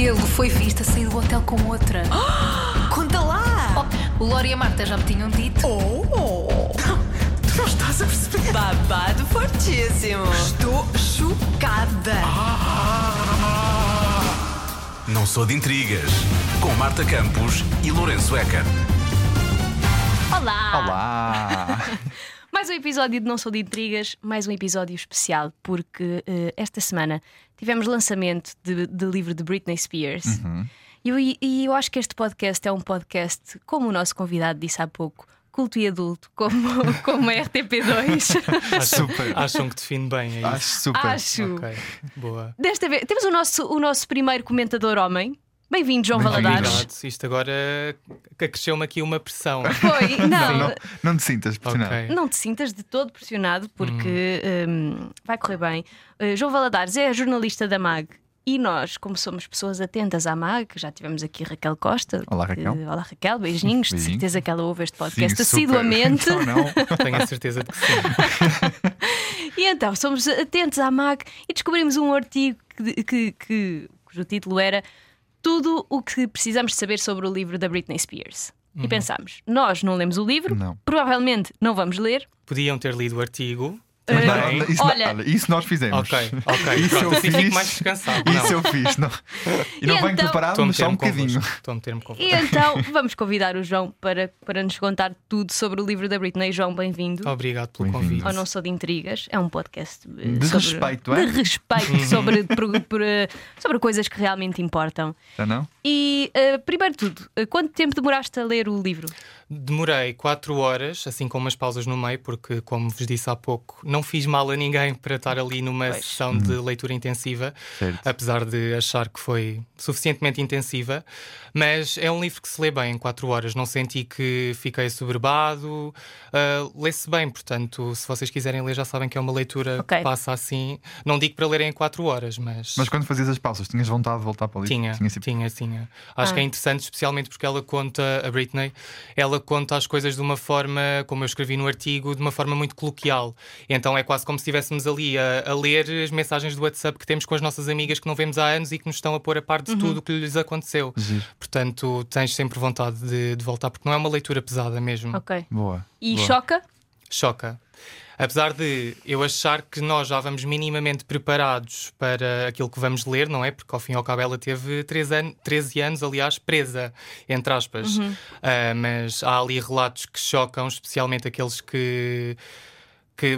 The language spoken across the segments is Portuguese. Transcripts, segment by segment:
Ele foi visto a sair do hotel com outra. Oh, conta lá! O Lori e a Marta já me tinham dito. Tu não estás a perceber? Babado fortíssimo. Estou chocada. Não sou de intrigas. Com Marta Campos e Lourenço Eker. Olá! Olá! Mais um episódio de Não Sou de Intrigas, mais um episódio especial, porque esta semana tivemos lançamento de livro de Britney Spears. Uhum. E eu acho que este podcast é um podcast, como o nosso convidado disse há pouco, culto e adulto, como a RTP2. Acham que define bem aí. Acho super. Acho. Okay. Boa. Desta vez temos o nosso primeiro comentador homem. Bem-vindo, João Valadares. Isto agora cresceu-me aqui uma pressão. Foi, não te sintas pressionado. Okay. Não te sintas de todo pressionado, porque vai correr bem. João Valadares é jornalista da MAG e nós, como somos pessoas atentas à MAG, já tivemos aqui Raquel Costa. Olá, Raquel. Olá, Raquel, beijinhos. De certeza que ela ouve este podcast sim, assiduamente. Então, não, tenho a certeza de que sim. E então, somos atentos à MAG e descobrimos um artigo cujo título era Tudo o que precisamos saber sobre o livro da Britney Spears. E pensámos, nós não lemos o livro, provavelmente não vamos ler. Podiam ter lido o artigo. Isso nós fizemos. Ok, fico mais descansado. Isso eu fiz. E não venho preparado, só um bocadinho. E então vamos convidar o João para nos contar tudo sobre o livro da Britney. João, bem-vindo. Obrigado pelo convite. Ou Não Sou de Intrigas, é um podcast de respeito, é? De respeito sobre coisas que realmente importam. Já não? E primeiro de tudo, quanto tempo demoraste a ler o livro? Demorei 4 horas, assim com umas pausas no meio, porque, como vos disse há pouco, não fiz mal a ninguém para estar ali numa sessão de leitura intensiva, certo. Apesar de achar que foi suficientemente intensiva. Mas é um livro que se lê bem em 4 horas, não senti que fiquei soberbado, lê-se bem, portanto, se vocês quiserem ler já sabem que é uma leitura que passa assim. Não digo para lerem em 4 horas, mas... Mas quando fazias as pausas, tinhas vontade de voltar para o livro? Tinha. Acho que é interessante, especialmente porque ela conta, a Britney, ela conta as coisas de uma forma, como eu escrevi no artigo, de uma forma muito coloquial. Então é quase como se estivéssemos ali a ler as mensagens do WhatsApp que temos com as nossas amigas que não vemos há anos e que nos estão a pôr a par de tudo o que lhes aconteceu. Giro. Portanto, tens sempre vontade de voltar, porque não é uma leitura pesada mesmo. Ok. Boa. E boa. Choca? Choca. Apesar de eu achar que nós já vamos minimamente preparados para aquilo que vamos ler, não é? Porque ao fim e ao cabo ela teve 13 anos, aliás, presa, entre aspas. Mas há ali relatos que chocam, especialmente aqueles que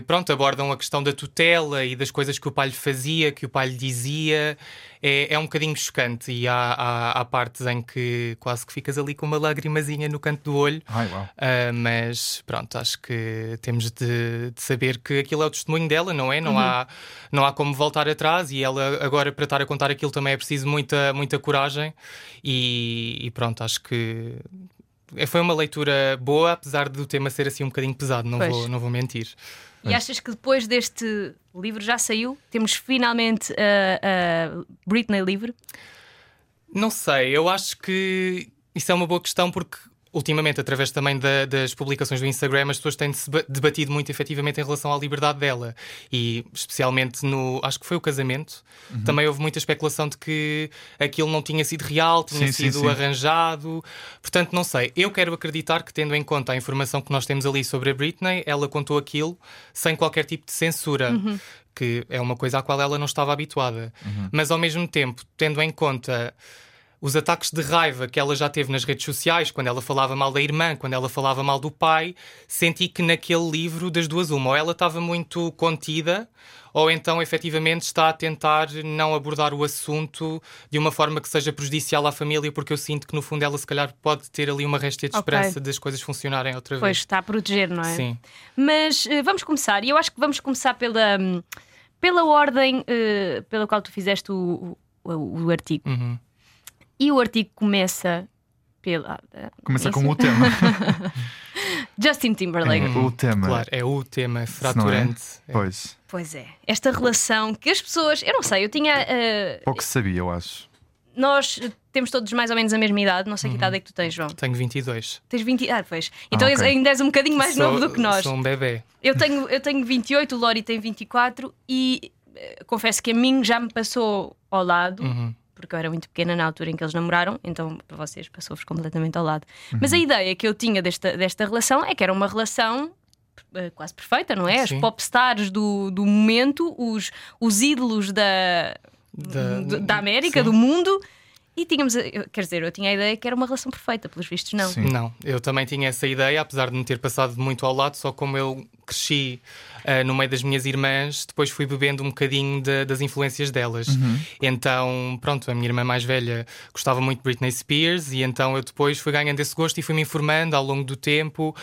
pronto, abordam a questão da tutela e das coisas que o pai lhe fazia, que o pai lhe dizia. É um bocadinho chocante e há partes em que quase que ficas ali com uma lagrimazinha no canto do olho. Ai, wow. Mas pronto, acho que temos de saber que aquilo é o testemunho dela, não é? Não há como voltar atrás e ela agora para estar a contar aquilo também é preciso muita, muita coragem e pronto, acho que... Foi uma leitura boa, apesar do tema ser assim um bocadinho pesado, não vou mentir. E achas que depois deste livro já saiu? Temos finalmente a Britney livre? Não sei, eu acho que isso é uma boa questão porque ultimamente, através também das publicações do Instagram, as pessoas têm debatido muito efetivamente em relação à liberdade dela. E especialmente no... acho que foi o casamento. Também houve muita especulação de que aquilo não tinha sido real, tinha sido arranjado. Portanto, não sei. Eu quero acreditar que, tendo em conta a informação que nós temos ali sobre a Britney, ela contou aquilo sem qualquer tipo de censura. Que é uma coisa à qual ela não estava habituada. Mas ao mesmo tempo, tendo em conta... os ataques de raiva que ela já teve nas redes sociais, quando ela falava mal da irmã, quando ela falava mal do pai, senti que naquele livro, das duas uma, ou ela estava muito contida, ou então efetivamente está a tentar não abordar o assunto de uma forma que seja prejudicial à família, porque eu sinto que no fundo ela se calhar pode ter ali uma réstia de esperança das coisas funcionarem outra vez. Pois, está a proteger, não é? Sim. Mas vamos começar, e eu acho que vamos começar pela ordem pela qual tu fizeste o artigo. E o artigo começa pela... Começa com o tema. Justin Timberlake. É o tema. Claro, é o tema fraturante. É? Pois. Pois é. Esta relação que as pessoas... Eu não sei, eu tinha... Pouco se sabia, eu acho. Nós temos todos mais ou menos a mesma idade. Não sei que idade é que tu tens, João. Tenho 22. Tens 20... Ah, pois. Então ainda és um bocadinho mais novo do que nós. Sou um bebê. Eu tenho 28, o Lori tem 24. E confesso que a mim já me passou ao lado... porque eu era muito pequena na altura em que eles namoraram, então para vocês passou-vos completamente ao lado. Uhum. Mas a ideia que eu tinha desta relação é que era uma relação quase perfeita, não é? Sim. As popstars do momento, os ídolos da América, sim, do mundo. E tínhamos, quer dizer, eu tinha a ideia que era uma relação perfeita, pelos vistos não. Sim. Não, eu também tinha essa ideia, apesar de me ter passado muito ao lado. Só como eu cresci no meio das minhas irmãs, depois fui bebendo um bocadinho das influências delas. Uhum. Então, pronto, a minha irmã mais velha gostava muito de Britney Spears, e então eu depois fui ganhando esse gosto e fui-me informando ao longo do tempo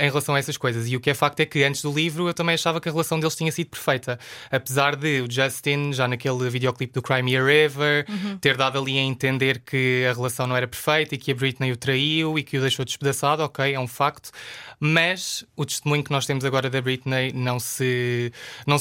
em relação a essas coisas. E o que é facto é que antes do livro eu também achava que a relação deles tinha sido perfeita, apesar de o Justin, já naquele videoclipe do Cry Me a River, uhum, ter dado ali a entender que a relação não era perfeita e que a Britney o traiu e que o deixou despedaçado. Ok, é um facto, mas o testemunho que nós temos agora da Britney não se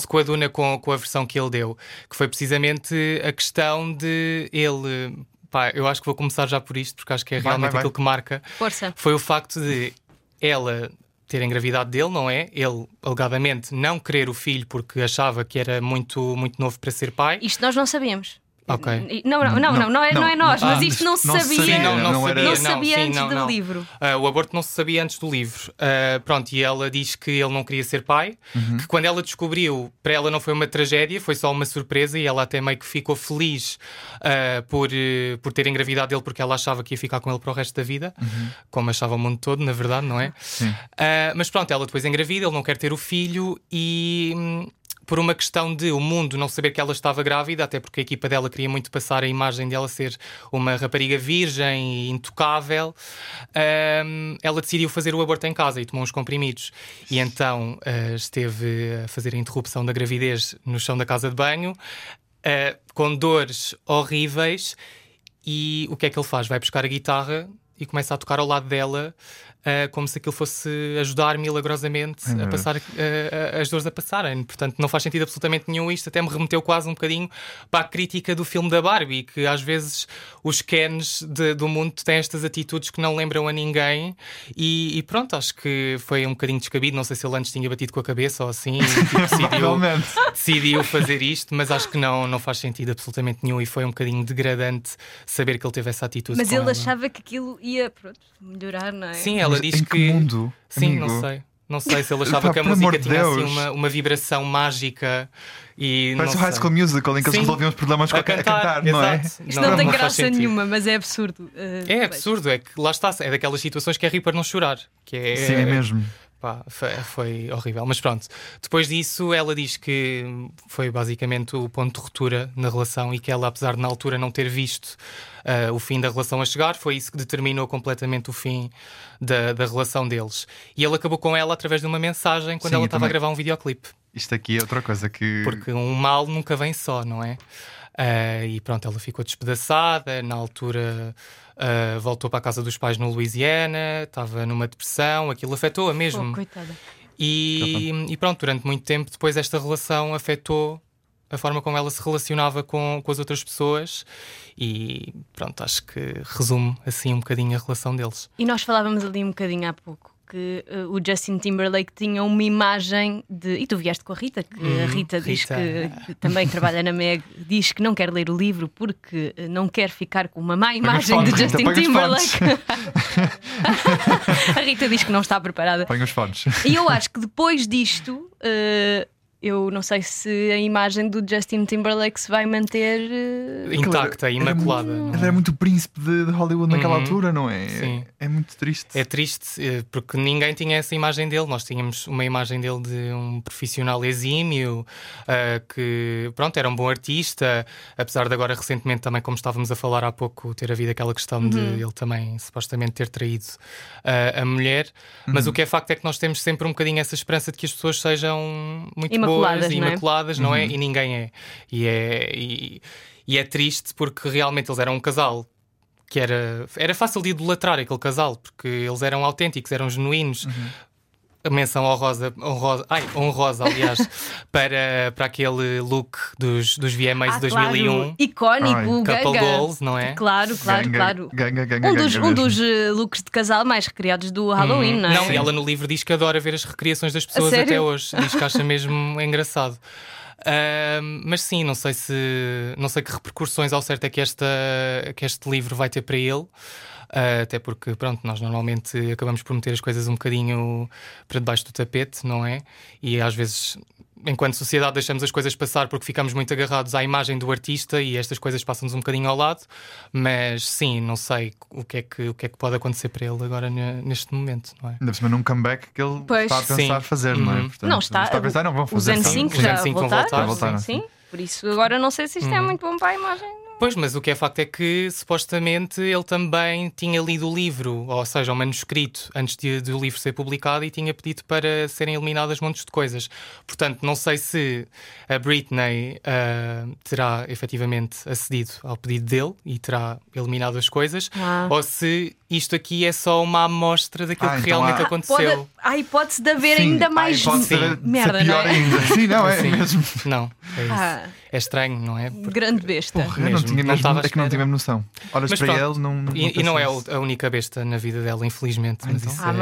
coaduna com a versão que ele deu, que foi precisamente a questão de ele... Pá, eu acho que vou começar já por isto, porque acho que é realmente aquilo que marca. Força. Foi o facto de ela ter engravidado dele, não é? Ele, alegadamente, não querer o filho porque achava que era muito, muito novo para ser pai. Isto nós não sabíamos. Okay. Não é nós, mas isto não se sabia. Sim, não sabia antes do livro. O aborto não se sabia antes do livro. Pronto, e ela diz que ele não queria ser pai, uhum, que quando ela descobriu, para ela não foi uma tragédia, foi só uma surpresa, e ela até meio que ficou feliz por ter engravidado dele, porque ela achava que ia ficar com ele para o resto da vida, uhum, como achava o mundo todo, na verdade, não é? Mas pronto, ela depois engravida, ele não quer ter o filho e... Por uma questão de o mundo não saber que ela estava grávida, até porque a equipa dela queria muito passar a imagem dela ser uma rapariga virgem e intocável, ela decidiu fazer o aborto em casa e tomou uns comprimidos. E então esteve a fazer a interrupção da gravidez no chão da casa de banho, com dores horríveis. E o que é que ele faz? Vai buscar a guitarra e começa a tocar ao lado dela, como se aquilo fosse ajudar milagrosamente a passar, as dores a passarem. Portanto, não faz sentido absolutamente nenhum isto. Até me remeteu quase um bocadinho para a crítica do filme da Barbie, que às vezes os Kens do mundo têm estas atitudes que não lembram a ninguém. E pronto, acho que foi um bocadinho descabido. Não sei se ele antes tinha batido com a cabeça ou assim, decidiu fazer isto, mas acho que não faz sentido absolutamente nenhum. E foi um bocadinho degradante saber que ele teve essa atitude. Mas ele achava que aquilo ia, pronto, melhorar, não é? Sim, ela diz que mundo, sim, amigo? Não sei se ele achava que a música tinha assim uma vibração mágica. E parece o High School Musical, em que eles resolviam os problemas a cantar, não é? Isto não tem graça nenhuma, mas é absurdo. É absurdo, é que lá está, é daquelas situações que é rir para não chorar, que é... Sim, é mesmo. Pá, foi horrível, mas pronto. Depois disso, ela diz que foi basicamente o ponto de ruptura na relação, e que ela, apesar de na altura não ter visto o fim da relação a chegar, foi isso que determinou completamente o fim da relação deles. E ele acabou com ela através de uma mensagem quando ela estava a gravar um videoclipe. Isto aqui é outra coisa que... Porque um mal nunca vem só, não é? E pronto, ela ficou despedaçada. Na altura voltou para a casa dos pais no Louisiana, estava numa depressão, aquilo afetou-a mesmo. Coitada. E pronto, durante muito tempo depois esta relação afetou a forma como ela se relacionava com as outras pessoas. E pronto, acho que resume assim um bocadinho a relação deles. E nós falávamos ali um bocadinho há pouco que o Justin Timberlake tinha uma imagem de... E tu vieste com a Rita, que a Rita diz que também trabalha na MAG, diz que não quer ler o livro porque não quer ficar com uma má imagem de Justin Timberlake. A Rita diz que não está preparada. Põe os fones. E eu acho que depois disto... eu não sei se a imagem do Justin Timberlake se vai manter intacta, imaculada. Ele era muito príncipe de Hollywood naquela altura, não é? Sim. É muito triste. É triste, porque ninguém tinha essa imagem dele. Nós tínhamos uma imagem dele de um profissional exímio, que pronto, era um bom artista, apesar de agora recentemente também, como estávamos a falar há pouco, ter havido aquela questão de ele também supostamente ter traído a mulher. Mas o que é facto é que nós temos sempre um bocadinho essa esperança de que as pessoas sejam muito boas e imaculadas, não é? E ninguém é. E é triste, porque realmente eles eram um casal que era fácil de idolatrar, aquele casal, porque eles eram autênticos, eram genuínos. A menção honrosa, aliás, para aquele look dos VMAs de 2001. Claro. Icónico, Couple Goals, não é? Claro. Um dos looks de casal mais recriados do Halloween, não é? Não, ela no livro diz que adora ver as recriações das pessoas até hoje. Diz que acha mesmo engraçado. Mas sim, não sei que repercussões ao certo é que este livro vai ter para ele. Até porque, pronto, nós normalmente acabamos por meter as coisas um bocadinho para debaixo do tapete, não é? E às vezes, enquanto sociedade, deixamos as coisas passar porque ficamos muito agarrados à imagem do artista e estas coisas passam-nos um bocadinho ao lado. Mas sim, não sei o que é que pode acontecer para ele agora neste momento, não é? Ainda por cima num comeback que ele está a pensar fazer, não é? Portanto, não está a pensar, não, vão fazer. Os NSYNC vão voltar. Sim, por isso agora não sei se isto é muito bom para a imagem. Pois, mas o que é facto é que supostamente ele também tinha lido o livro, ou seja, o manuscrito, antes de o livro ser publicado, e tinha pedido para serem eliminadas montes de coisas. Portanto, não sei se a Britney terá efetivamente acedido ao pedido dele e terá eliminado as coisas, ou se isto aqui é só uma amostra daquilo que então realmente aconteceu. Há hipótese de haver ainda mais merda, não é? Sim, não é mesmo. Não, é isso. É estranho, não é? Porque... grande besta. Porra, não tivemos noção. Olhas mas para pronto, ele, não. E não é a única besta na vida dela, infelizmente. Mas então. Há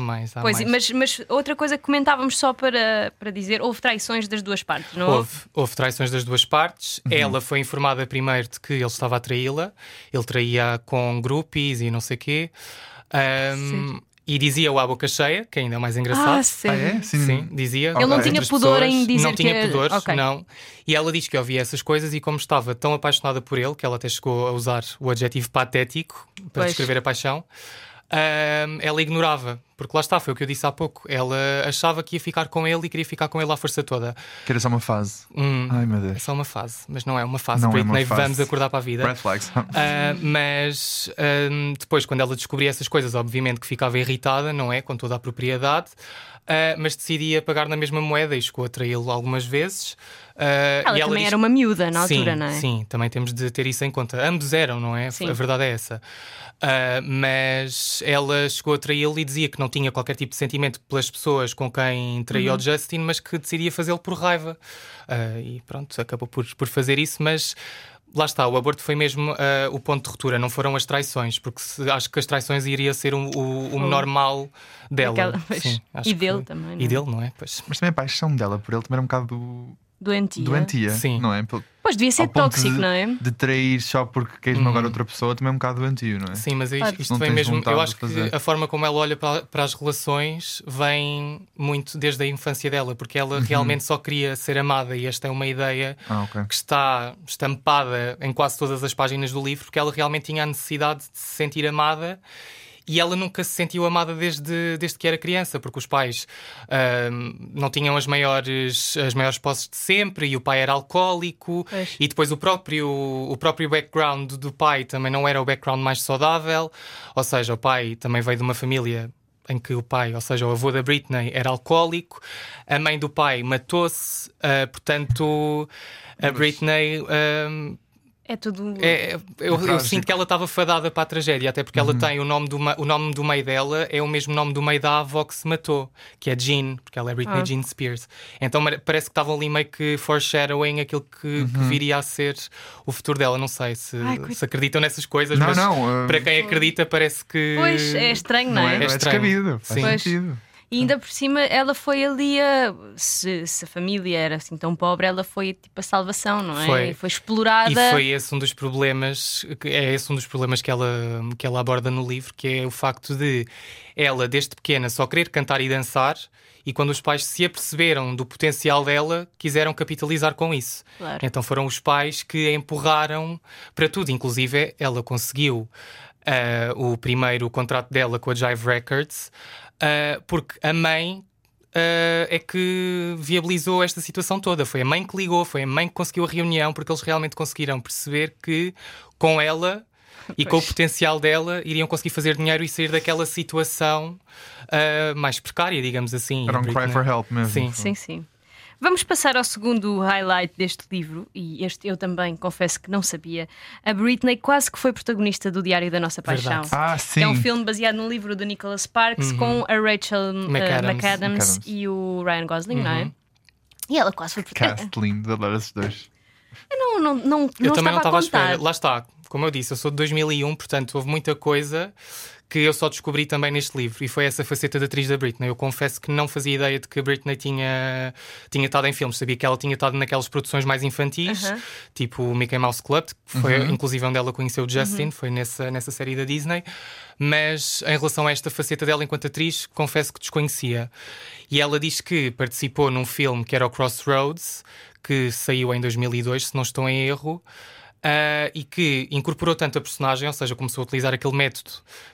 mais. Pois, mas outra coisa que comentávamos só para dizer: houve traições das duas partes, não houve? Houve traições das duas partes. Uhum. Ela foi informada primeiro de que ele estava a traí-la, ele traía com groupies e não sei o quê. E dizia-o à boca cheia, que ainda é mais engraçado. Sim, dizia. Ele não tinha pudor em dizer. Não tinha pudor, não. E ela diz que ouvia essas coisas e, como estava tão apaixonada por ele, que ela até chegou a usar o adjetivo patético para descrever a paixão, ela ignorava. Porque lá está, foi o que eu disse há pouco. Ela achava que ia ficar com ele e queria ficar com ele à força toda. Que era só uma fase. Ai, meu Deus. É só uma fase, mas não é uma fase. Não é uma fase. Vamos acordar para a vida. Red flags. Mas depois, quando ela descobria essas coisas, obviamente que ficava irritada, não é? Com toda a propriedade. Mas decidia pagar na mesma moeda e chegou a traí-lo algumas vezes. Ela também era uma miúda na altura, não é? Sim, também temos de ter isso em conta. Ambos eram, não é? Sim. A verdade é essa. Mas ela chegou a traí-lo e dizia que não tinha qualquer tipo de sentimento pelas pessoas com quem traiu o Justin, mas que decidia fazê-lo por raiva. E pronto, acabou por fazer isso, mas lá está, o aborto foi mesmo o ponto de ruptura, não foram as traições, porque acho que as traições iria ser o menor mal dela. Sim, e dele também. E dele, não é? Pois. Mas também a paixão dela por ele também era um bocado doentia, sim. Não é? Pois devia ser tóxico, não é? De trair só porque queres-me agora outra pessoa também é um bocado doentio, não é? Sim, mas isto vem mesmo. Eu acho que a forma como ela olha para as relações vem muito desde a infância dela, porque ela realmente só queria ser amada, e esta é uma ideia que está estampada em quase todas as páginas do livro, porque ela realmente tinha a necessidade de se sentir amada. E ela nunca se sentiu amada desde que era criança, porque os pais não tinham as maiores posses de sempre, e o pai era alcoólico, e depois o próprio background do pai também não era o background mais saudável. Ou seja, o pai também veio de uma família em que o pai, ou seja, o avô da Britney, era alcoólico. A mãe do pai matou-se, portanto a Britney... é tudo. Eu sinto que ela estava fadada para a tragédia, até porque ela tem o nome do meio dela, é o mesmo nome do meio da avó que se matou, que é Jean, porque ela é Britney Jean Spears. Então parece que estavam ali meio que foreshadowing aquilo que viria a ser o futuro dela. Não sei se acreditam nessas coisas, não, mas não, para quem acredita parece que. Pois, é estranho, não é? É estranho. Faz sentido. E ainda por cima, ela foi ali se a família era assim tão pobre, ela foi tipo a salvação, não é? Foi explorada. E foi esse um dos problemas, que ela aborda no livro, que é o facto de ela, desde pequena, só querer cantar e dançar. E quando os pais se aperceberam do potencial dela, quiseram capitalizar com isso. Claro. Então foram os pais que a empurraram para tudo. Inclusive, ela conseguiu o primeiro contrato dela com a Jive Records, porque a mãe é que viabilizou esta situação toda. Foi a mãe que ligou, foi a mãe que conseguiu a reunião, porque eles realmente conseguiram perceber que com ela e com o potencial dela iriam conseguir fazer dinheiro e sair daquela situação mais precária, digamos assim. Era um cry for help mesmo. Sim. Vamos passar ao segundo highlight deste livro, e este eu também confesso que não sabia. A Britney quase que foi protagonista do Diário da Nossa Paixão. É um filme baseado num livro do Nicholas Sparks com a Rachel McAdams e o Ryan Gosling, não é? E ela quase foi protagonista. Cast lindo, adoro esses dois. Eu não estava à espera. Lá está. Como eu disse, eu sou de 2001, portanto houve muita coisa que eu só descobri também neste livro, e foi essa faceta da atriz da Britney. Eu confesso que não fazia ideia de que a Britney tinha estado em filmes. Sabia que ela tinha estado naquelas produções mais infantis, uh-huh, tipo o Mickey Mouse Club, que foi, uh-huh, inclusive onde ela conheceu o Justin, uh-huh, foi nessa série da Disney. Mas em relação a esta faceta dela enquanto atriz, confesso que desconhecia. E ela diz que participou num filme que era o Crossroads, que saiu em 2002, se não estou em erro. E que incorporou tanto a personagem, ou seja, começou a utilizar aquele método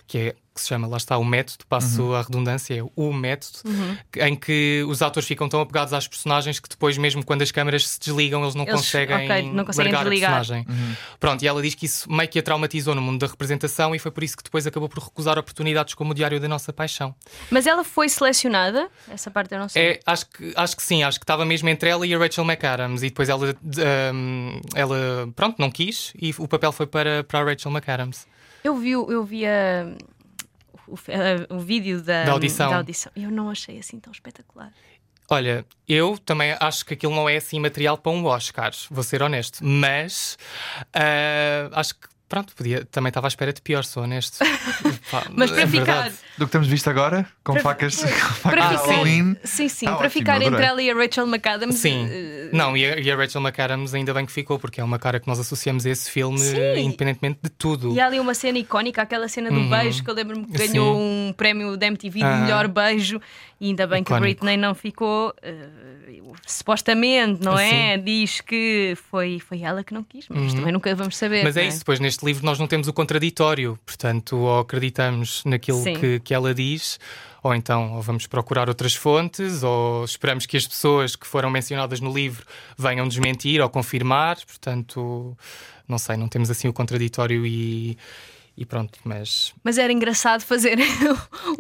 que se chama, lá está, o método, passo, uhum, a redundância, é o método, uhum, em que os atores ficam tão apegados às personagens que depois, mesmo quando as câmaras se desligam, eles não conseguem largar desligar a personagem. Uhum. Pronto, e ela diz que isso meio que a traumatizou no mundo da representação, e foi por isso que depois acabou por recusar oportunidades como o Diário da Nossa Paixão. Mas ela foi selecionada? Essa parte eu não sei. Acho que sim, acho que estava mesmo entre ela e a Rachel McAdams, e depois ela pronto, não quis, e o papel foi para a Rachel McAdams. Eu vi o vídeo da audição. Eu não achei assim tão espetacular. Olha, eu também acho que aquilo não é assim material para um Oscar, vou ser honesto. Mas acho que, pronto, também estava à espera de pior, sou honesto. Mas para ficar do que temos visto agora, com facas, sim, para ótimo, ficar adorei. Entre ela e a Rachel McAdams. Sim, não, e a Rachel McAdams ainda bem que ficou, porque é uma cara que nós associamos a esse filme, sim, independentemente de tudo. E há ali uma cena icónica, aquela cena do beijo, que eu lembro-me que ganhou, sim, um prémio da MTV de melhor beijo. E ainda bem icónico. Que a Britney não ficou, supostamente, não assim. É? Diz que foi ela que não quis, mas também nunca vamos saber. Mas é isso, pois neste livro nós não temos o contraditório, portanto, ou acreditamos naquilo que ela diz, ou então ou vamos procurar outras fontes, ou esperamos que as pessoas que foram mencionadas no livro venham desmentir ou confirmar, portanto, não sei, não temos assim o contraditório e pronto, mas era engraçado fazer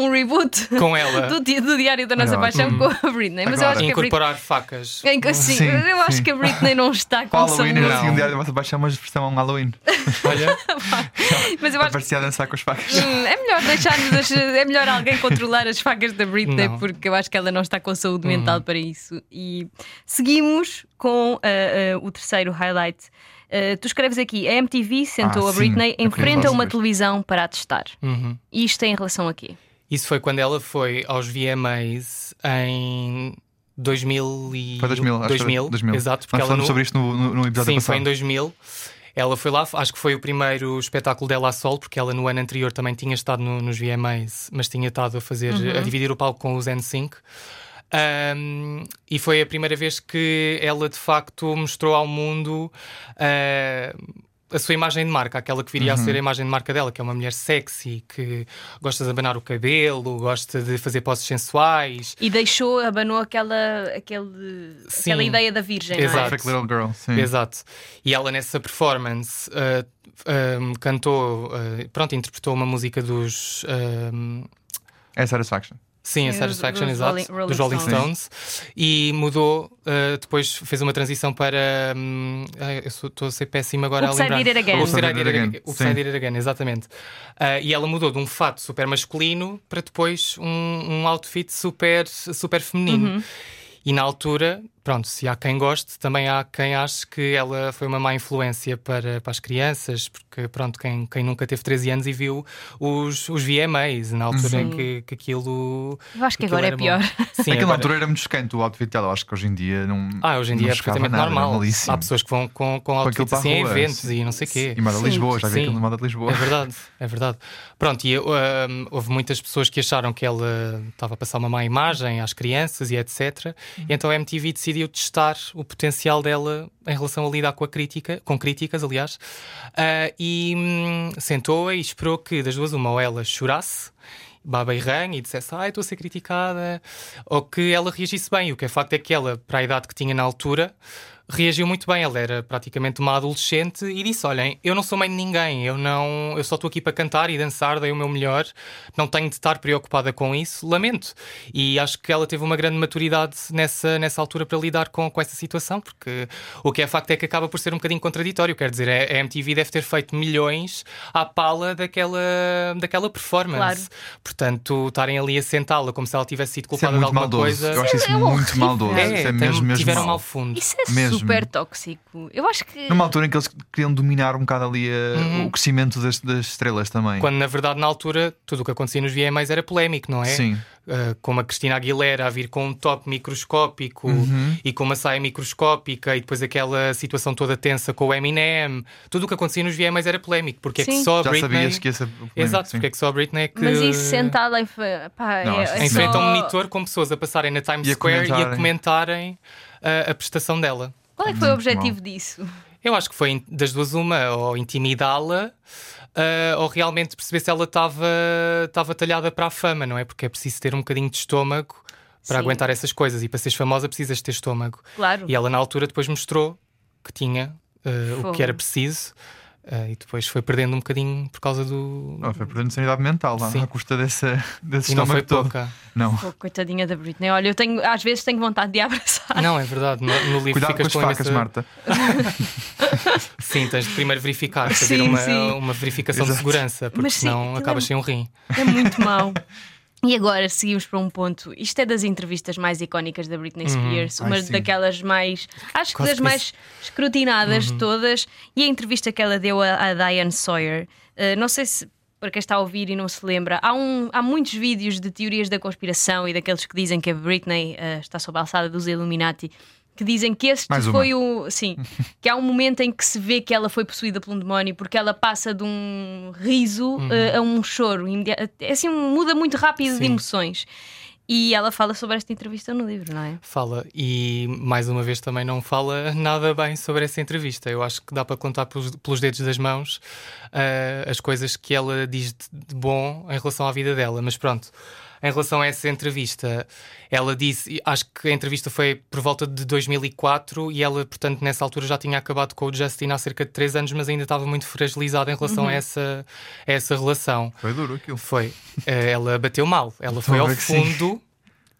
um reboot com ela do Diário da Nossa Paixão com a Britney. Mas eu acho que incorporar facas. Sim, eu acho que a Britney não está com o Halloween. Era assim, o Diário da Nossa Paixão, mas versão a um Halloween. Olha, mas eu acho que a dançar com as facas. É melhor deixarmos. É melhor alguém controlar as facas da Britney, porque eu acho que ela não está com saúde mental para isso. E seguimos com o terceiro highlight. Tu escreves aqui: a MTV sentou a Britney em frente a uma televisão para a testar. Isto é em relação a quê? Isso foi quando ela foi aos VMAs em 2000. Foi 2000. Exato, porque falamos sobre isto no episódio passado. Sim, foi em 2000. Ela foi lá, acho que foi o primeiro espetáculo dela a solo, porque ela no ano anterior também tinha estado nos VMAs, mas tinha estado a fazer, a dividir o palco com os NSYNC. E foi a primeira vez que ela de facto mostrou ao mundo a sua imagem de marca, aquela que viria a ser a imagem de marca dela, que é uma mulher sexy, que gosta de abanar o cabelo, gosta de fazer poses sensuais. E abanou aquela ideia da virgem, exato, não é? Perfect Little Girl, sim. Exato. E ela nessa performance cantou, interpretou uma música dos A Satisfaction. Sim, a Satisfaction, exato, dos Rolling Stones. E mudou, depois fez uma transição para. Eu estou a ser péssimo agora a lembrar. Oops! I Did It Again, exatamente. E ela mudou de um fato super masculino para depois um outfit super, super feminino. E na altura, pronto, se há quem goste, também há quem ache que ela foi uma má influência para as crianças, porque pronto, quem nunca teve 13 anos e viu os VMAs na altura em que aquilo. Eu acho que agora é pior. Sim, naquela altura era muito escante o outfit dela, acho que hoje em dia não. Hoje em dia é perfeitamente normal. Há pessoas que vão com outfits assim em eventos e não sei o quê. E moda de Lisboa, já vi aquilo na moda de Lisboa. É verdade. Pronto, e houve muitas pessoas que acharam que ela estava a passar uma má imagem às crianças e etc. E então a MTV decidiu testar o potencial dela em relação a lidar com críticas, aliás, e sentou-a e esperou que das duas uma, ou ela chorasse, baba e ranha, e dissesse estou a ser criticada, ou que ela reagisse bem. E o que é facto é que ela, para a idade que tinha na altura, reagiu muito bem. Ela era praticamente uma adolescente e disse: olhem, eu não sou mãe de ninguém, eu só estou aqui para cantar e dançar, dei o meu melhor, não tenho de estar preocupada com isso, lamento. E acho que ela teve uma grande maturidade nessa altura para lidar com essa situação, porque o que é facto é que acaba por ser um bocadinho contraditório. Quer dizer, a MTV deve ter feito milhões à pala daquela performance. Claro. Portanto, estarem ali a sentá-la como se ela tivesse sido culpada de alguma coisa. Eu acho isso muito maldoso. É mesmo. Tiveram mal fundo. Isso é mesmo. super tóxico. Eu acho que numa altura em que eles queriam dominar um bocado ali o crescimento das estrelas também. Quando na verdade na altura tudo o que acontecia nos VMAs era polémico, não é? Sim. Como a Cristina Aguilera a vir com um top microscópico e com uma saia microscópica, e depois aquela situação toda tensa com o Eminem. Tudo o que acontecia nos VMAs era polémico. Porque é que só a Britney... Já sabias que ia ser polémico. Exato, sim. Porque é que só a Britney é que... Mas isso sentada em frente a um monitor com pessoas a passarem na Times Square e a comentarem a prestação dela. Qual é que foi o objetivo disso? Eu acho que foi das duas uma, ou intimidá-la ou realmente perceber se ela estava talhada para a fama, não é? Porque é preciso ter um bocadinho de estômago para aguentar essas coisas, e para seres famosa precisas ter estômago. Claro. E ela na altura depois mostrou que tinha o que era preciso. E depois foi perdendo um bocadinho por causa do... Foi perdendo sanidade mental lá, à custa desse estômago. Não foi pouca. Não. Pô, coitadinha da Britney. Olha, eu tenho, às vezes tenho vontade de abraçar. Não, é verdade. No livro cuidado ficas com as facas, Marta. Sim, tens de primeiro verificar, fazer uma verificação de segurança, porque senão acabas sem um rim. É muito mau. E agora seguimos para um ponto. Isto é das entrevistas mais icónicas da Britney Spears, uma daquelas mais... Acho que das mais escrutinadas de todas. E a entrevista que ela deu à Diane Sawyer, não sei se para quem está a ouvir e não se lembra, há muitos vídeos de teorias da conspiração e daqueles que dizem que a Britney está sob a alçada dos Illuminati, que dizem que este foi o... Sim, que há um momento em que se vê que ela foi possuída por um demónio, porque ela passa de um riso a um choro. É assim, muda muito rápido de emoções. E ela fala sobre esta entrevista no livro, não é? Fala. E mais uma vez também não fala nada bem sobre essa entrevista. Eu acho que dá para contar pelos dedos das mãos as coisas que ela diz de bom em relação à vida dela. Mas pronto. Em relação a essa entrevista, ela disse, acho que a entrevista foi por volta de 2004, e ela, portanto, nessa altura já tinha acabado com o Justin há cerca de 3 anos, mas ainda estava muito fragilizada em relação a essa relação. Foi duro aquilo. Foi. Ela bateu mal, ela foi ao fundo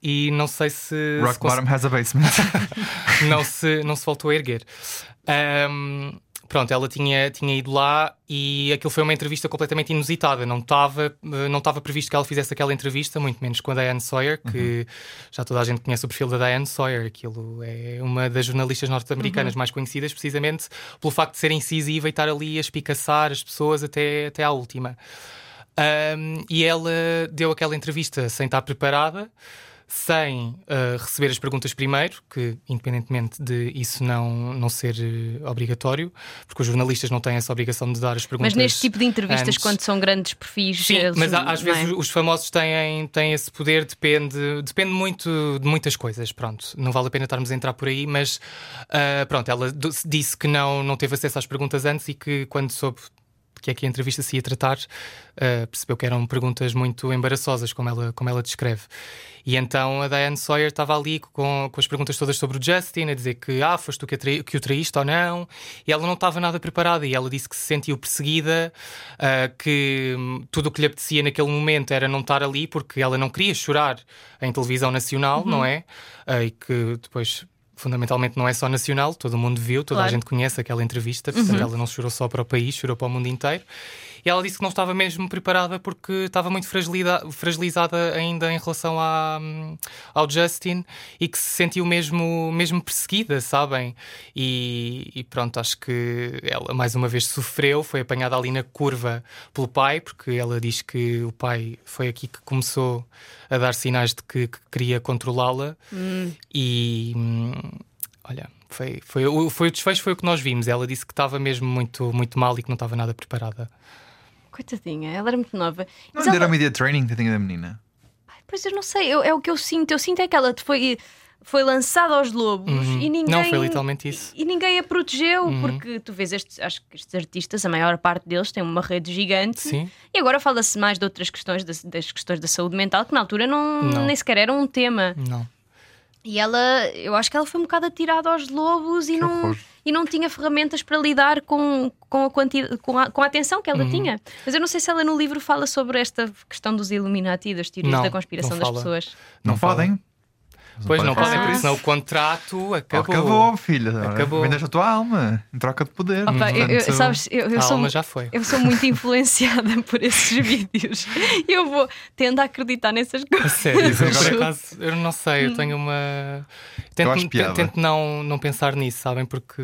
e não sei se... Rock bottom has a basement. não se voltou a erguer. Pronto, ela tinha ido lá, e aquilo foi uma entrevista completamente inusitada. Não estava previsto que ela fizesse aquela entrevista, muito menos com a Diane Sawyer, que já toda a gente conhece o perfil da Diane Sawyer. Aquilo é uma das jornalistas norte-americanas mais conhecidas, precisamente pelo facto de ser incisiva e estar ali a espicaçar as pessoas até à última. E ela deu aquela entrevista sem estar preparada, sem receber as perguntas primeiro, que independentemente de isso não ser obrigatório, porque os jornalistas não têm essa obrigação de dar as perguntas. Mas neste tipo de entrevistas, quando são grandes perfis... Sim, mas às vezes os famosos têm esse poder, depende muito de muitas coisas, pronto. Não vale a pena estarmos a entrar por aí, mas pronto, ela disse que não teve acesso às perguntas antes, e que quando soube que é que a entrevista se ia tratar, percebeu que eram perguntas muito embaraçosas, como ela descreve. E então a Diane Sawyer estava ali com as perguntas todas sobre o Justin, a dizer que foste tu que o traíste ou não. E ela não estava nada preparada, e ela disse que se sentiu perseguida, que tudo o que lhe apetecia naquele momento era não estar ali, porque ela não queria chorar em televisão nacional, não é? E que depois... Fundamentalmente não é só nacional, todo mundo viu, toda a gente conhece aquela entrevista, portanto ela não chorou só para o país, chorou para o mundo inteiro. E ela disse que não estava mesmo preparada, porque estava muito fragilizada ainda em relação ao Justin, e que se sentiu mesmo perseguida, sabem? E pronto, acho que ela mais uma vez sofreu, foi apanhada ali na curva pelo pai, porque ela diz que o pai foi aqui que começou a dar sinais de que queria controlá-la. E olha... Foi o desfecho, foi o que nós vimos. Ela disse que estava mesmo muito, muito mal e que não estava nada preparada. Coitadinha, ela era muito nova. Não deram ela... media training que tinha da menina? Pois eu não sei, é o que eu sinto. Eu sinto é que ela foi lançada aos lobos e ninguém... Não, foi literalmente isso. E ninguém a protegeu, porque tu vês acho que estes artistas, a maior parte deles têm uma rede gigante. Sim. E agora fala-se mais de outras questões, das questões da saúde mental, que na altura não nem sequer era um tema. Não. E ela, eu acho que ela foi um bocado atirada aos lobos, e não tinha ferramentas para lidar com a atenção que ela tinha. Mas eu não sei se ela no livro fala sobre esta questão dos Illuminati e das teorias da conspiração das pessoas. Não podem. Pois não podem, porque senão o contrato acabou. Acabou, filha. Acabou. Vendes a tua alma em troca de poder. Opa, eu já foi. Eu sou muito influenciada por esses vídeos. Eu vou tendo a acreditar nessas coisas. Sério, agora é caso, eu não sei, eu tenho uma. Tento não pensar nisso, sabem? Porque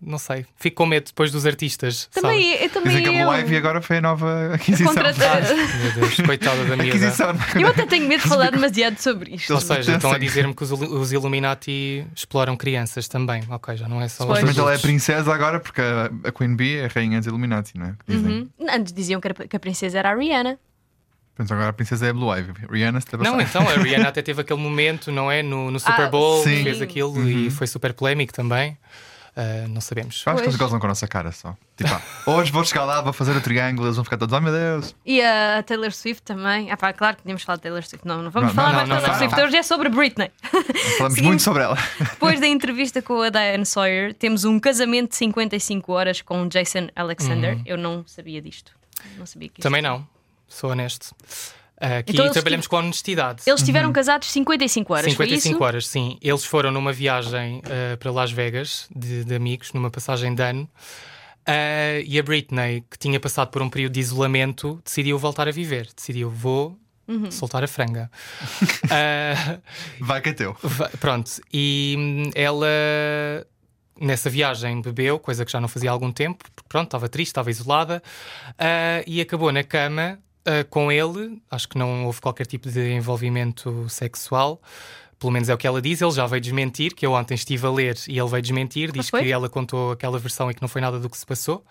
não sei, fico com medo depois dos artistas. Também, eu também. Dizem que a Live agora foi a nova aquisição. Meu Deus, coitada da minha. Eu até tenho medo de falar demasiado sobre isto. Ou seja, estão a dizer-me que os Illuminati exploram crianças também. Ok, já não é só. Mas ela é princesa agora, porque a Queen Bee é a rainha dos Illuminati, não é? Dizem. Antes diziam que a princesa era a Rihanna. Então agora a princesa é a Blue Ivy. Rihanna está não, então a Rihanna até teve aquele momento, não é? No Super Bowl, sim. Fez aquilo e foi super polémico também. Não sabemos. Acho que eles gozam com a nossa cara só. Tipo, hoje vou chegar lá, vou fazer o triângulo, eles vão ficar todos, oh meu Deus. E a Taylor Swift também. Ah, pá, claro que podíamos falar de Taylor Swift. Não vamos falar mais de Taylor Swift. Hoje é sobre Britney. Falamos muito sobre ela. Depois da entrevista com a Diane Sawyer, temos um casamento de 55 horas com Jason Alexander. Eu não sabia disto. Não sabia que isto também não. Sou honesto. Aqui então trabalhamos com a honestidade. Eles estiveram casados 55 horas, 55 foi isso? horas, sim. Eles foram numa viagem para Las Vegas de amigos, numa passagem de ano. E a Britney, que tinha passado por um período de isolamento, decidiu voltar a viver. Decidiu, vou soltar a franga. Vai que é teu. Pronto. E ela, nessa viagem, bebeu, coisa que já não fazia há algum tempo. Pronto, estava triste, estava isolada. E acabou na cama com ele, acho que não houve qualquer tipo de envolvimento sexual, pelo menos é o que ela diz. Ele já veio desmentir, que eu ontem estive a ler e ele veio desmentir, diz que ela contou aquela versão e que não foi nada do que se passou.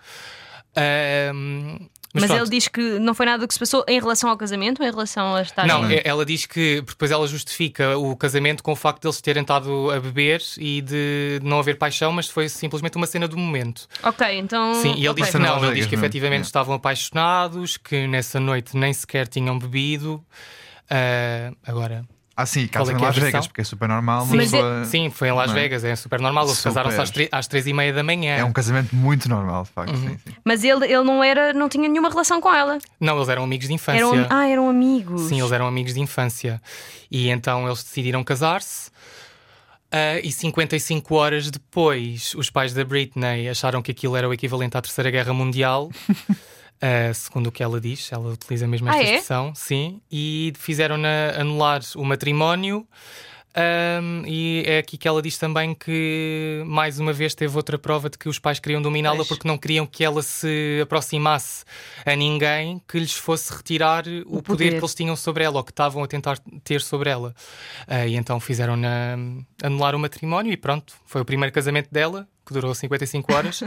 Mas ele diz que não foi nada do que se passou em relação ao casamento ou em relação a estar. Não, ela diz que depois ela justifica o casamento com o facto de eles terem estado a beber e de não haver paixão, mas foi simplesmente uma cena do momento. Ok, então. Sim, e ele diz que não, ele diz que efetivamente estavam apaixonados, que nessa noite nem sequer tinham bebido. Agora. Ah, sim, casam em Las Vegas, porque é super normal. Sim, sim, foi em Las Vegas, é super normal. Eles casaram-se às 3h30 da manhã. É um casamento muito normal, de facto. Sim, sim. Mas ele não tinha nenhuma relação com ela. Não, eles eram amigos de infância. Eram amigos. Sim, eles eram amigos de infância. E então eles decidiram casar-se. E 55 horas depois, os pais da Britney acharam que aquilo era o equivalente à Terceira Guerra Mundial. Segundo o que ela diz, ela utiliza mesmo esta expressão, sim, e fizeram-na anular o matrimónio. E é aqui que ela diz também que mais uma vez teve outra prova de que os pais queriam dominá-la porque não queriam que ela se aproximasse a ninguém que lhes fosse retirar o poder que eles tinham sobre ela ou que estavam a tentar ter sobre ela. E então fizeram-na anular o matrimónio e pronto, foi o primeiro casamento dela, que durou 55 horas,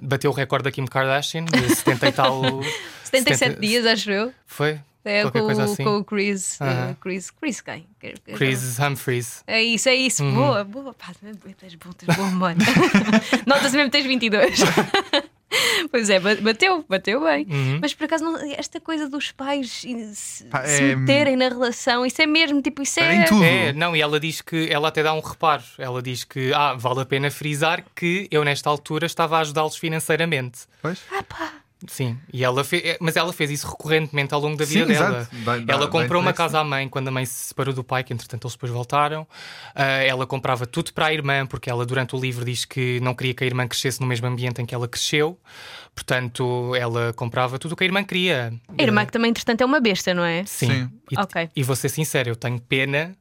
bateu o recorde da Kim Kardashian de 70 e tal. 77 dias, acho eu. Foi? É, assim. Com o Chris. Chris quem? Chris Humphries. É isso. Boa. Pá, tens boa memória. Nota-se mesmo que tens 22. Pois é, bateu bem. Mas por acaso, esta coisa dos pais se meterem na relação, isso é mesmo, tipo, isso é. Em tudo. Não, e ela diz que, ela até dá um reparo, ela diz que vale a pena frisar que eu, nesta altura, estava a ajudá-los financeiramente. Pois? Pá. Sim, e ela fez isso recorrentemente ao longo da vida dela. Ela comprou uma casa à mãe quando a mãe se separou do pai, que entretanto eles depois voltaram. Ela comprava tudo para a irmã, porque ela durante o livro diz que não queria que a irmã crescesse no mesmo ambiente em que ela cresceu. Portanto, ela comprava tudo o que a irmã queria. A irmã que também entretanto é uma besta, não é? Sim. E vou ser sincero, eu tenho pena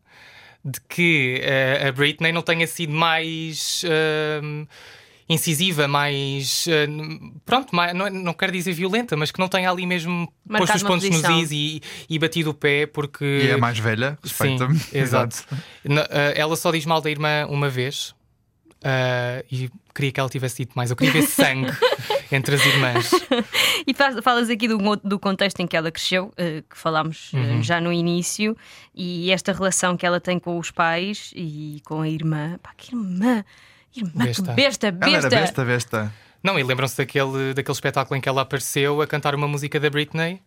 de que a Britney não tenha sido mais incisiva, mais. Pronto, mais, não quero dizer violenta, mas que não tenha ali mesmo marcado, posto os pontos nos is e batido o pé, porque. E é mais velha, respeita-me. Sim, exato. Ela só diz mal da irmã uma vez e queria que ela tivesse dito mais. Eu queria ver sangue entre as irmãs. E falas aqui do contexto em que ela cresceu, que falámos já no início, e esta relação que ela tem com os pais e com a irmã. Pá, que irmã! Besta. Ela era besta. Não, e lembram-se daquele espetáculo em que ela apareceu a cantar uma música da Britney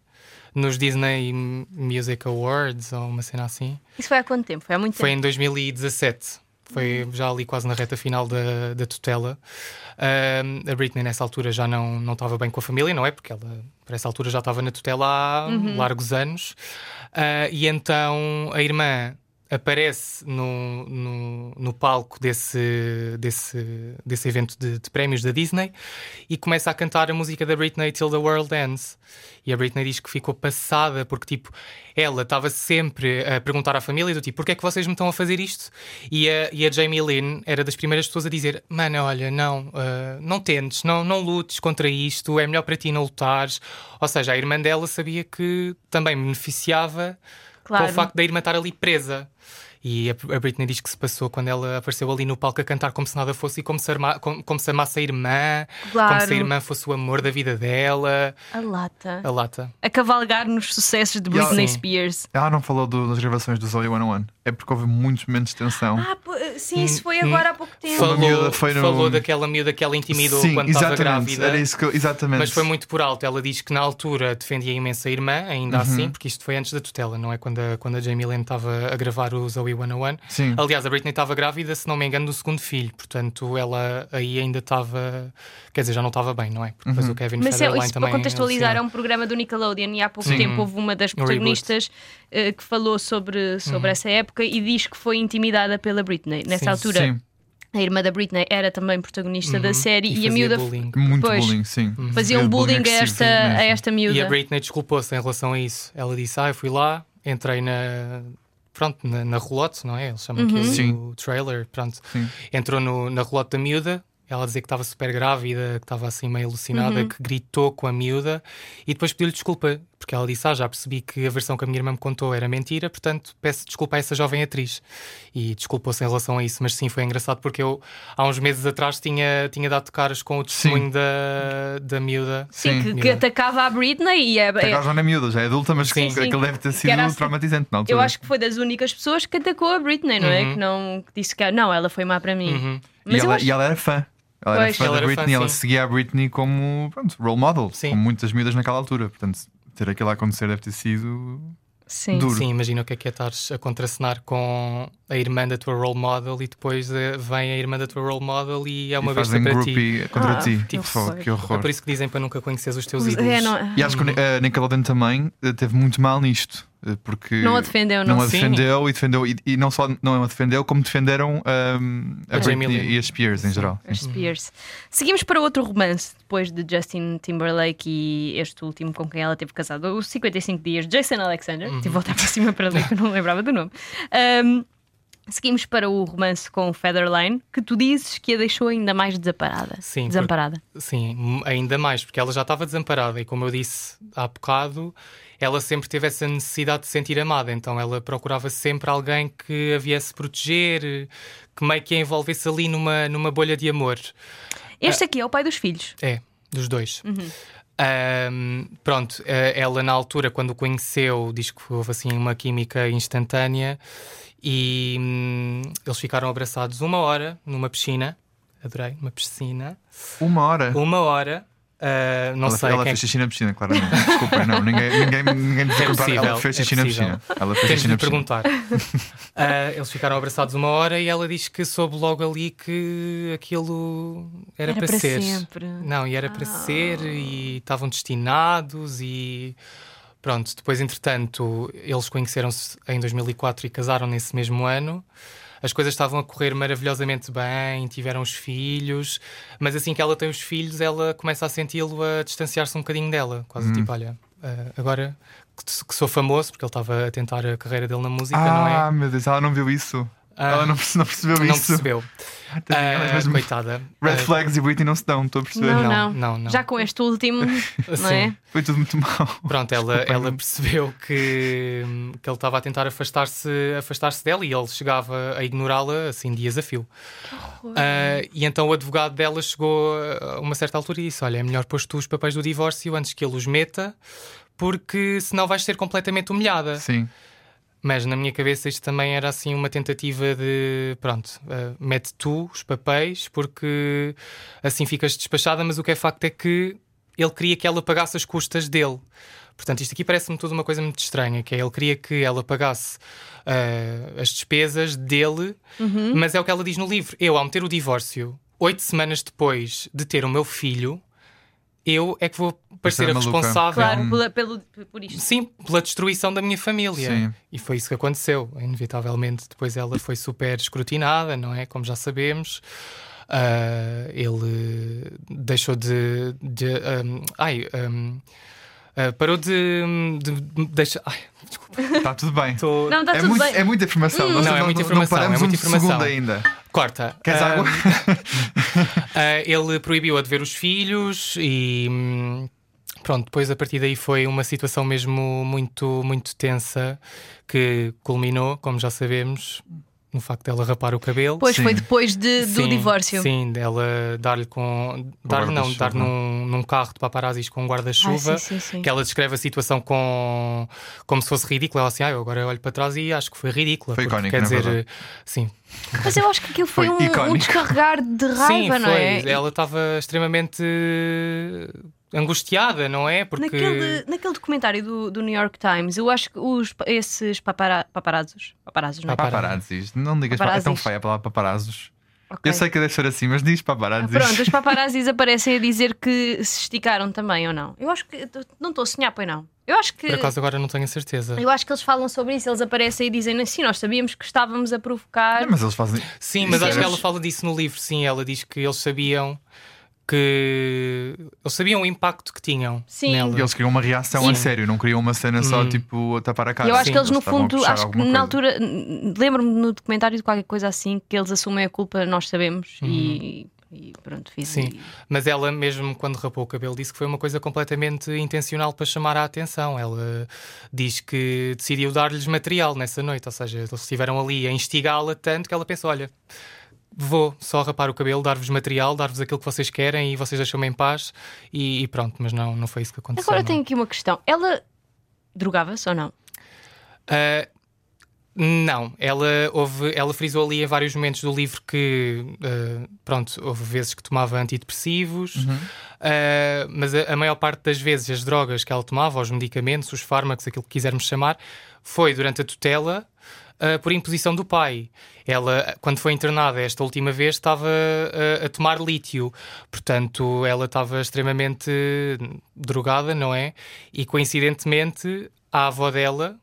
nos Disney Music Awards ou uma cena assim. Isso foi há quanto tempo? Foi há muito tempo. Foi em 2017. Foi já ali quase na reta final da tutela. A Britney nessa altura já não estava bem com a família, não é? Porque ela, para essa altura, já estava na tutela há largos anos. E então a irmã aparece no palco desse evento de prémios da Disney e começa a cantar a música da Britney, Till the World Ends. E a Britney diz que ficou passada porque, tipo, ela estava sempre a perguntar à família do tipo, porquê é que vocês me estão a fazer isto? E a Jamie Lynn era das primeiras pessoas a dizer, mano, olha, não tentes, não lutes contra isto, é melhor para ti não lutares. Ou seja, a irmã dela sabia que também beneficiava, claro, com o facto da irmã estar ali presa. E a Britney diz que se passou quando ela apareceu ali no palco a cantar como se nada fosse e como se amasse a irmã, claro, como se a irmã fosse o amor da vida dela. A lata. A cavalgar nos sucessos de Britney Spears. Ela não falou das gravações do Zoey 101. É porque houve muitos momentos de tensão. Sim, isso foi agora há pouco tempo. Falou daquela miúda que ela intimidou, sim, quando estava grávida. Era isso exatamente. Mas foi muito por alto. Ela diz que na altura defendia imenso a irmã, ainda assim, porque isto foi antes da tutela, não é? Quando a Jamie Lynn estava a gravar o Zoey 101. Sim. Aliás, a Britney estava grávida, se não me engano, do segundo filho. Portanto, ela aí ainda estava... Quer dizer, já não estava bem, não é? Porque depois o Kevin Federline também... Mas para contextualizar, é um programa do Nickelodeon e há pouco tempo houve uma das protagonistas que falou sobre essa época e diz que foi intimidada pela Britney. Nessa altura... Sim. A irmã da Britney era também protagonista da série e a miúda fazia um bullying a esta miúda. E a Britney desculpou-se em relação a isso. Ela disse, eu fui lá, entrei na roulotte, não é? Eles chamam aquilo o trailer, pronto. Sim. Entrou na roulotte da miúda. Ela dizia que estava super grávida, que estava assim meio alucinada, que gritou com a miúda e depois pediu-lhe desculpa, porque ela disse, já percebi que a versão que a minha irmã me contou era mentira, portanto peço desculpa a essa jovem atriz. E desculpou-se em relação a isso, mas sim, foi engraçado porque eu há uns meses atrás tinha dado caras com o testemunho da miúda. Sim, que atacava a Britney e agora já não é miúda, já é adulta, mas que deve ter sido traumatizante na altura. Eu acho que foi das únicas pessoas que atacou a Britney, não é? Que disse que ela foi má para mim. Mas ela era fã. Ela era fã da Britney, ela seguia a Britney como role model, como muitas miúdas naquela altura. Portanto, ter aquilo a acontecer deve ter sido duro. Sim, imagina o que é estares a contracenar com a irmã da tua role model e depois vem a irmã da tua role model e é uma besta para ti. Contra ti. Tipo, que horror. É por isso que dizem para nunca conheceres os teus ídolos. E acho que a Nickelodeon também teve muito mal nisto. Porque não a defendeu, e defendeu, e não só não a defendeu, como defenderam a Britney e as Spears em geral. As Spears. Seguimos para outro romance depois de Justin Timberlake e este último com quem ela teve casado, os 55 dias, Jason Alexander. Tive de voltar para cima para ali, que não lembrava do nome. Seguimos para o romance com Federline, que tu dizes que a deixou ainda mais desamparada. Sim, desamparada. Sim, ainda mais, porque ela já estava desamparada e, como eu disse há bocado, ela sempre teve essa necessidade de se sentir amada. Então ela procurava sempre alguém que a viesse proteger, que meio que a envolvesse ali numa bolha de amor. Este aqui é o pai dos filhos. É, dos dois. Pronto, ela na altura, quando o conheceu, diz que houve assim uma química instantânea. E eles ficaram abraçados 1 hora numa piscina. Adorei, uma piscina. 1 hora? 1 hora. Não ela, sei ela quem... fez xixi na piscina, claramente. Desculpa, não, ninguém me perguntou. Ela fez xixi na piscina. Tens de perguntar. Eles ficaram abraçados 1 hora e ela diz que soube logo ali que aquilo era para ser. Sempre. Não, e era para ser, e estavam destinados e... Pronto, depois entretanto eles conheceram-se em 2004 e casaram nesse mesmo ano. As coisas estavam a correr maravilhosamente bem, tiveram os filhos. Mas assim que ela tem os filhos, ela começa a senti-lo a distanciar-se um bocadinho dela. Quase tipo, olha, agora que sou famoso, porque ele estava a tentar a carreira dele na música, não é? Ah, meu Deus, ela não viu isso. Ela não percebeu isso. Não percebeu. Coitada. Red flags e Britney não se dão, estou a perceber. Não. Já com este último, não é? Foi tudo muito mal. Pronto, ela percebeu que ele estava a tentar afastar-se dela e ele chegava a ignorá-la assim dias a fio. E então o advogado dela chegou a uma certa altura e disse, olha, é melhor pôs tu os papéis do divórcio antes que ele os meta, porque senão vais ser completamente humilhada. Sim. Mas na minha cabeça isto também era assim uma tentativa de, pronto, mete tu os papéis porque assim ficas despachada, mas o que é facto é que ele queria que ela pagasse as custas dele. Portanto, isto aqui parece-me tudo uma coisa muito estranha, que é ele queria que ela pagasse as despesas dele, mas é o que ela diz no livro. Eu, ao meter o divórcio, 8 semanas depois de ter o meu filho, eu é que vou parecer a responsável, claro, por isto. Sim, pela destruição da minha família. Sim. E foi isso que aconteceu. Inevitavelmente depois ela foi super escrutinada, não é? Como já sabemos. Ele deixou parou de deixar. Ai, desculpa. Está tudo bem. Tô... Não, está tudo bem. É muita informação. Não, é muita informação. Não paramos um segundo ainda. Corta. Queres água? Ele proibiu-a de ver os filhos e pronto, depois a partir daí foi uma situação mesmo muito, muito tensa que culminou, como já sabemos, no facto dela rapar o cabelo. Pois foi depois do divórcio. Sim, dela dar-lhe com... dar num carro de paparazzis com um guarda-chuva. Que ela descreve a situação como se fosse ridícula. Ela assim, eu agora olho para trás e acho que foi ridícula. Foi icónico, quer dizer, sim. Mas eu acho que aquilo foi um descarregar de raiva, sim, não é? Ela estava extremamente angustiada, não é? Porque... Naquele documentário do New York Times, eu acho que esses paparazzis, não é? Paparazzis, não digas paparazzis. É tão feia a palavra paparazzis. Okay. Eu sei que deve ser assim, mas diz paparazzis. Pronto, os paparazzis aparecem a dizer que se esticaram também ou não. Eu acho que... Não estou a sonhar, pois não. Eu acho que... Por acaso agora não tenho a certeza. Eu acho que eles falam sobre isso, eles aparecem e dizem assim, nós sabíamos que estávamos a provocar... Não, mas eles fazem... Sim, mas acho que ela fala disso no livro, sim. Ela diz que eles sabiam o impacto que tinham. Sim. Nela. Eles queriam uma reação a sério, não queriam uma cena só tipo a tapar a cara. Eu acho que eles no fundo, acho que na altura, lembro-me no documentário de qualquer coisa assim, que eles assumem a culpa, nós sabemos e pronto, fiz. Sim, mas ela mesmo quando rapou o cabelo disse que foi uma coisa completamente intencional para chamar a atenção. Ela diz que decidiu dar-lhes material nessa noite, ou seja, eles estiveram ali a instigá-la tanto que ela pensou, olha... Vou só rapar o cabelo, dar-vos material, dar-vos aquilo que vocês querem e vocês deixam-me em paz e pronto, mas não foi isso que aconteceu. Agora tenho aqui uma questão. Ela drogava-se ou não? Não, ela frisou ali em vários momentos do livro que houve vezes que tomava antidepressivos, mas a maior parte das vezes as drogas que ela tomava, os medicamentos, os fármacos, aquilo que quisermos chamar, foi durante a tutela. Por imposição do pai. Ela, quando foi internada esta última vez, estava a tomar lítio. Portanto, ela estava extremamente drogada, não é? E coincidentemente, a avó dela,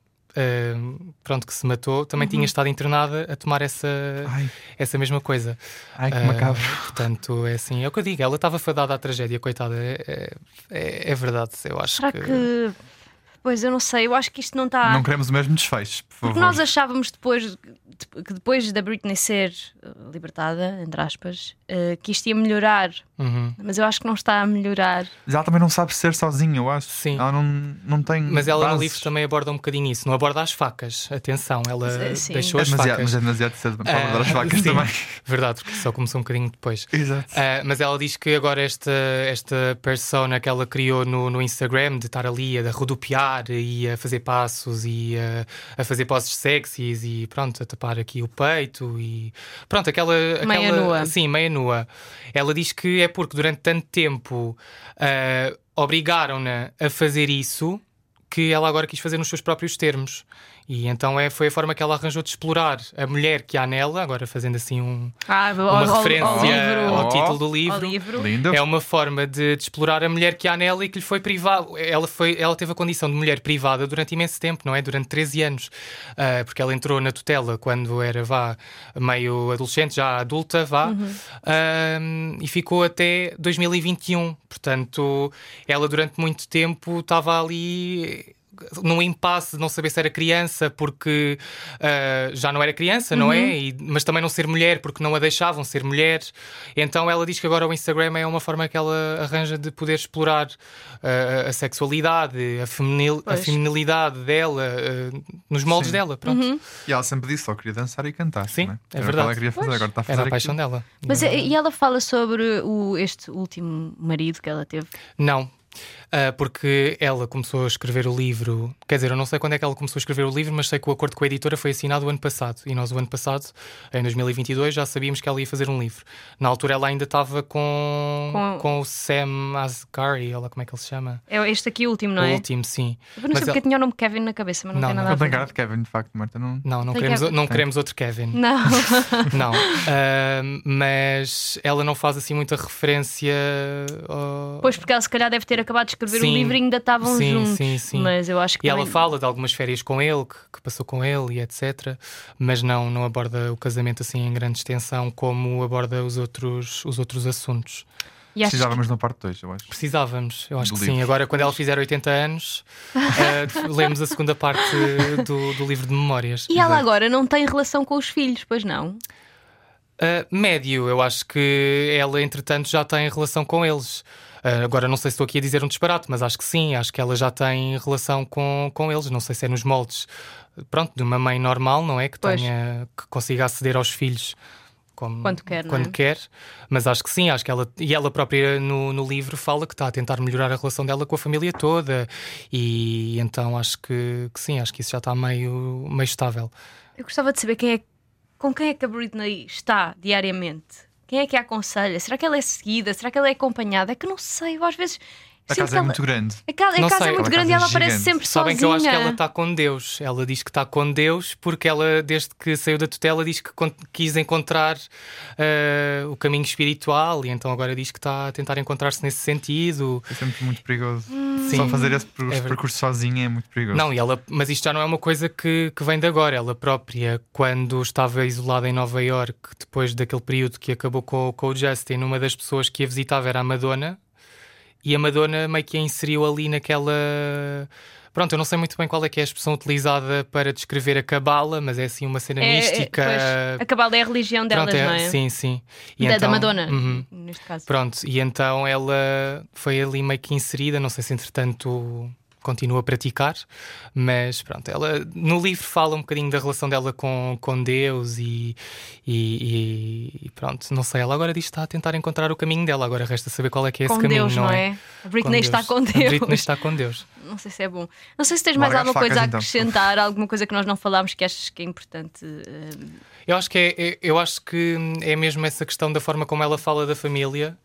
que se matou, também tinha estado internada a tomar essa mesma coisa. Ai, que macabro. Portanto, é assim, é o que eu digo. Ela estava fadada à tragédia, coitada. É verdade, eu acho. Será que... Pois, eu não sei, eu acho que isto não está... Não queremos o mesmo desfecho, por favor. Porque nós achávamos que depois da Britney ser libertada, entre aspas, que isto ia melhorar. Mas eu acho que não está a melhorar. Mas ela também não sabe ser sozinha, eu acho. Sim. Ela não tem Mas ela no livro também aborda um bocadinho isso. Não aborda as facas, atenção, ela deixou as facas. Mas é demasiado cedo para abordar as facas também. Verdade, porque só começou um bocadinho depois. Exato. Mas ela diz que agora esta persona que ela criou no Instagram, de estar ali a rodopiar e a fazer passos e a fazer poses sexys e pronto, a tapar aqui o peito e pronto, aquela meia nua. Sim, meia nua. Ela diz que é porque durante tanto tempo obrigaram-na a fazer isso que ela agora quis fazer nos seus próprios termos. E então foi a forma que ela arranjou de explorar a mulher que há nela, agora fazendo assim uma referência ao título do livro. Lindo. É uma forma de explorar a mulher que há nela e que lhe foi privada. Ela teve a condição de mulher privada durante imenso tempo, não é? Durante 13 anos. Porque ela entrou na tutela quando era meio adolescente, já adulta, e ficou até 2021. Portanto, ela durante muito tempo estava ali... num impasse de não saber se era criança porque já não era criança, não é? Mas também não ser mulher porque não a deixavam ser mulher. Então ela diz que agora o Instagram é uma forma que ela arranja de poder explorar a sexualidade, a feminilidade dela, nos moldes dela, pronto. E ela sempre disse, só queria dançar e cantar. Sim, né? É verdade. Ela queria fazer, agora está a fazer. Era a paixão dela. Mas e ela fala sobre este último marido que ela teve? Não. porque ela começou a escrever o livro. Quer dizer, eu não sei quando é que ela começou a escrever o livro, mas sei que o acordo com a editora foi assinado o ano passado. E nós o ano passado, em 2022, já sabíamos que ela ia fazer um livro. Na altura ela ainda estava com o Sam Asghari. Olha como é que ele se chama. É este aqui o último, não é? O último, sim. Eu não sei porque tinha o nome Kevin na cabeça, mas não tem nada a ver. Não tem cara de Kevin, de facto, Marta. Não queremos outro Kevin. Não. Não. Mas ela não faz assim muita referência ao... Pois, porque ela se calhar deve ter acabado de escrever o livro e ainda estavam juntos. Sim. Mas eu acho que ela fala de algumas férias com ele, que passou com ele e etc. Mas não aborda o casamento assim em grande extensão, como aborda os outros assuntos. Precisávamos na parte 2, eu acho. Precisávamos, eu acho que sim. Agora, quando ela fizer 80 anos, lemos a segunda parte do livro de memórias. E ela agora não tem relação com os filhos, pois não? Médio, eu acho que ela, entretanto, já tem relação com eles. Agora, não sei se estou aqui a dizer um disparate, mas acho que sim, acho que ela já tem relação com eles. Não sei se é nos moldes, pronto, de uma mãe normal, não é? Que consiga aceder aos filhos. Quando quer, mas acho que sim, acho que ela própria no livro fala que está a tentar melhorar a relação dela com a família toda, e então acho que sim, acho que isso já está meio estável. Eu gostava de saber com quem é que a Britney está diariamente, quem é que a aconselha, será que ela é seguida, será que ela é acompanhada? É que não sei, às vezes... A casa é muito grande. A casa é muito grande e ela aparece sempre sozinha. Sabem que eu acho que ela está com Deus. Ela diz que está com Deus porque ela, desde que saiu da tutela, diz que quis encontrar o caminho espiritual. E então agora diz que está a tentar encontrar-se nesse sentido. É sempre muito perigoso. Sim, só fazer esse percurso sozinha é muito perigoso. Não, mas isto já não é uma coisa que vem de agora. Ela própria, quando estava isolada em Nova Iorque, depois daquele período que acabou com o Justin, uma das pessoas que a visitava era a Madonna. E a Madonna meio que a inseriu ali naquela... Pronto, eu não sei muito bem qual é que é a expressão utilizada para descrever a Kabbalah, mas é assim uma cena mística. A Kabbalah é a religião delas, não é? Sim. E então, da Madonna, neste caso. Pronto, e então ela foi ali meio que inserida, não sei se entretanto... continua a praticar, mas pronto, ela no livro fala um bocadinho da relação dela com Deus e pronto, não sei, ela agora diz que está a tentar encontrar o caminho dela, agora resta saber qual é que é esse caminho, não é? A Britney está com Deus. A Britney está com Deus. Não sei se é bom. Não sei se tens mais alguma coisa a acrescentar, alguma coisa que nós não falámos que achas que é importante. Eu acho que é mesmo essa questão da forma como ela fala da família,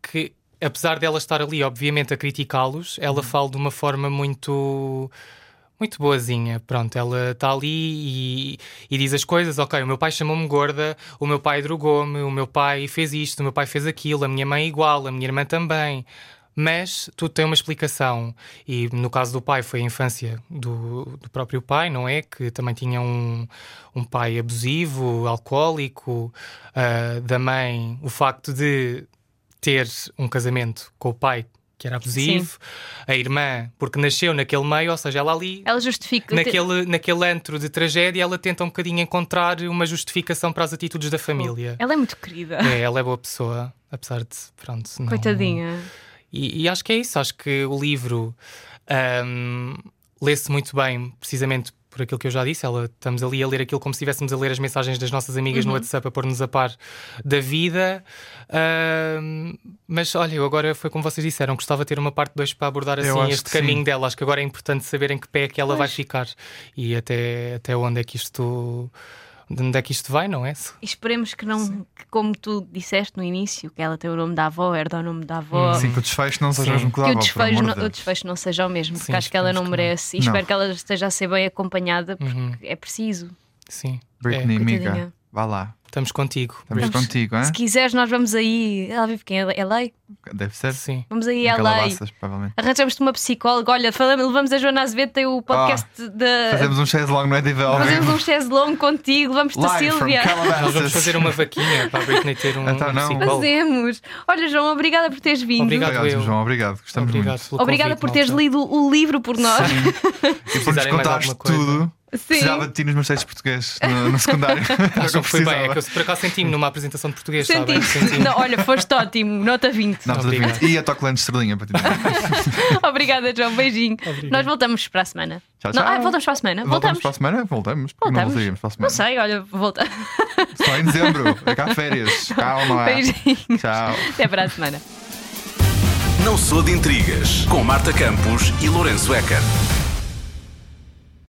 que apesar dela estar ali, obviamente, a criticá-los, ela fala de uma forma muito, muito boazinha. Pronto, ela está ali e diz as coisas. Ok, o meu pai chamou-me gorda, o meu pai drogou-me, o meu pai fez isto, o meu pai fez aquilo, a minha mãe é igual, a minha irmã também. Mas tudo tem uma explicação. E no caso do pai foi a infância do próprio pai, não é? Que também tinha um pai abusivo, alcoólico. Da mãe, o facto de... ter um casamento com o pai que era abusivo, a irmã, porque nasceu naquele meio, ou seja, ela ali, ela justifica naquele antro de tragédia, ela tenta um bocadinho encontrar uma justificação para as atitudes da família. Ela é muito querida. É, ela é boa pessoa, apesar de, pronto, não... Coitadinha. E acho que é isso, acho que o livro lê-se muito bem, precisamente por aquilo que eu já disse. Estamos ali a ler aquilo como se estivéssemos a ler as mensagens das nossas amigas no WhatsApp, a pôr-nos a par da vida. Mas olha, eu agora, foi como vocês disseram, gostava de ter uma parte 2 para abordar assim este caminho dela. Acho que agora é importante saber em que pé é que ela vai ficar e até onde é que isto... De onde é que isto vai, não é? Esperemos que não, que, como tu disseste no início, que ela tem o nome da avó, herda o nome da avó. Sim, que o desfecho não seja o mesmo que da avó. Que o desfecho não seja o mesmo, porque acho que ela não merece. E espero que ela esteja a ser bem acompanhada, porque é preciso. Sim. Britney, amiga, vá lá. Estamos contigo. Estamos contigo, hein? Se quiseres, nós vamos aí. Ela vive quem? LA? Deve ser, sim. Vamos aí a LA. Arranjamos-te uma psicóloga. Olha, levamos a Joana Azevedo, tem o podcast da. Fazemos um chaise longue, não é? Fazemos um chaise longue contigo. Vamos para a Sílvia. Nós vamos fazer uma vaquinha para a Britney ter um psicólogo. Fazemos. Olha, João, obrigada por teres vindo. Obrigado, João. Obrigado. Gostamos muito. Obrigada por teres lido o livro por nós. E por nos contares tudo. Precisava de ti nos meus textos de português no secundário. Acho que foi bem, é que eu por acaso senti-me numa apresentação de português. Não, olha, foste ótimo, nota 20. Nota 20. E a Tocolante Estrelinha para ti. Obrigada, João, beijinho. Obrigado. Nós voltamos para a semana. Tchau. Não, voltamos para a semana. Voltamos para a semana. Não sei, olha, volta. Só em dezembro, é cá férias. Calma. Beijinhos. Tchau. Até para a semana. Não Sou de Intrigas, com Marta Campos e Lourenço Eker.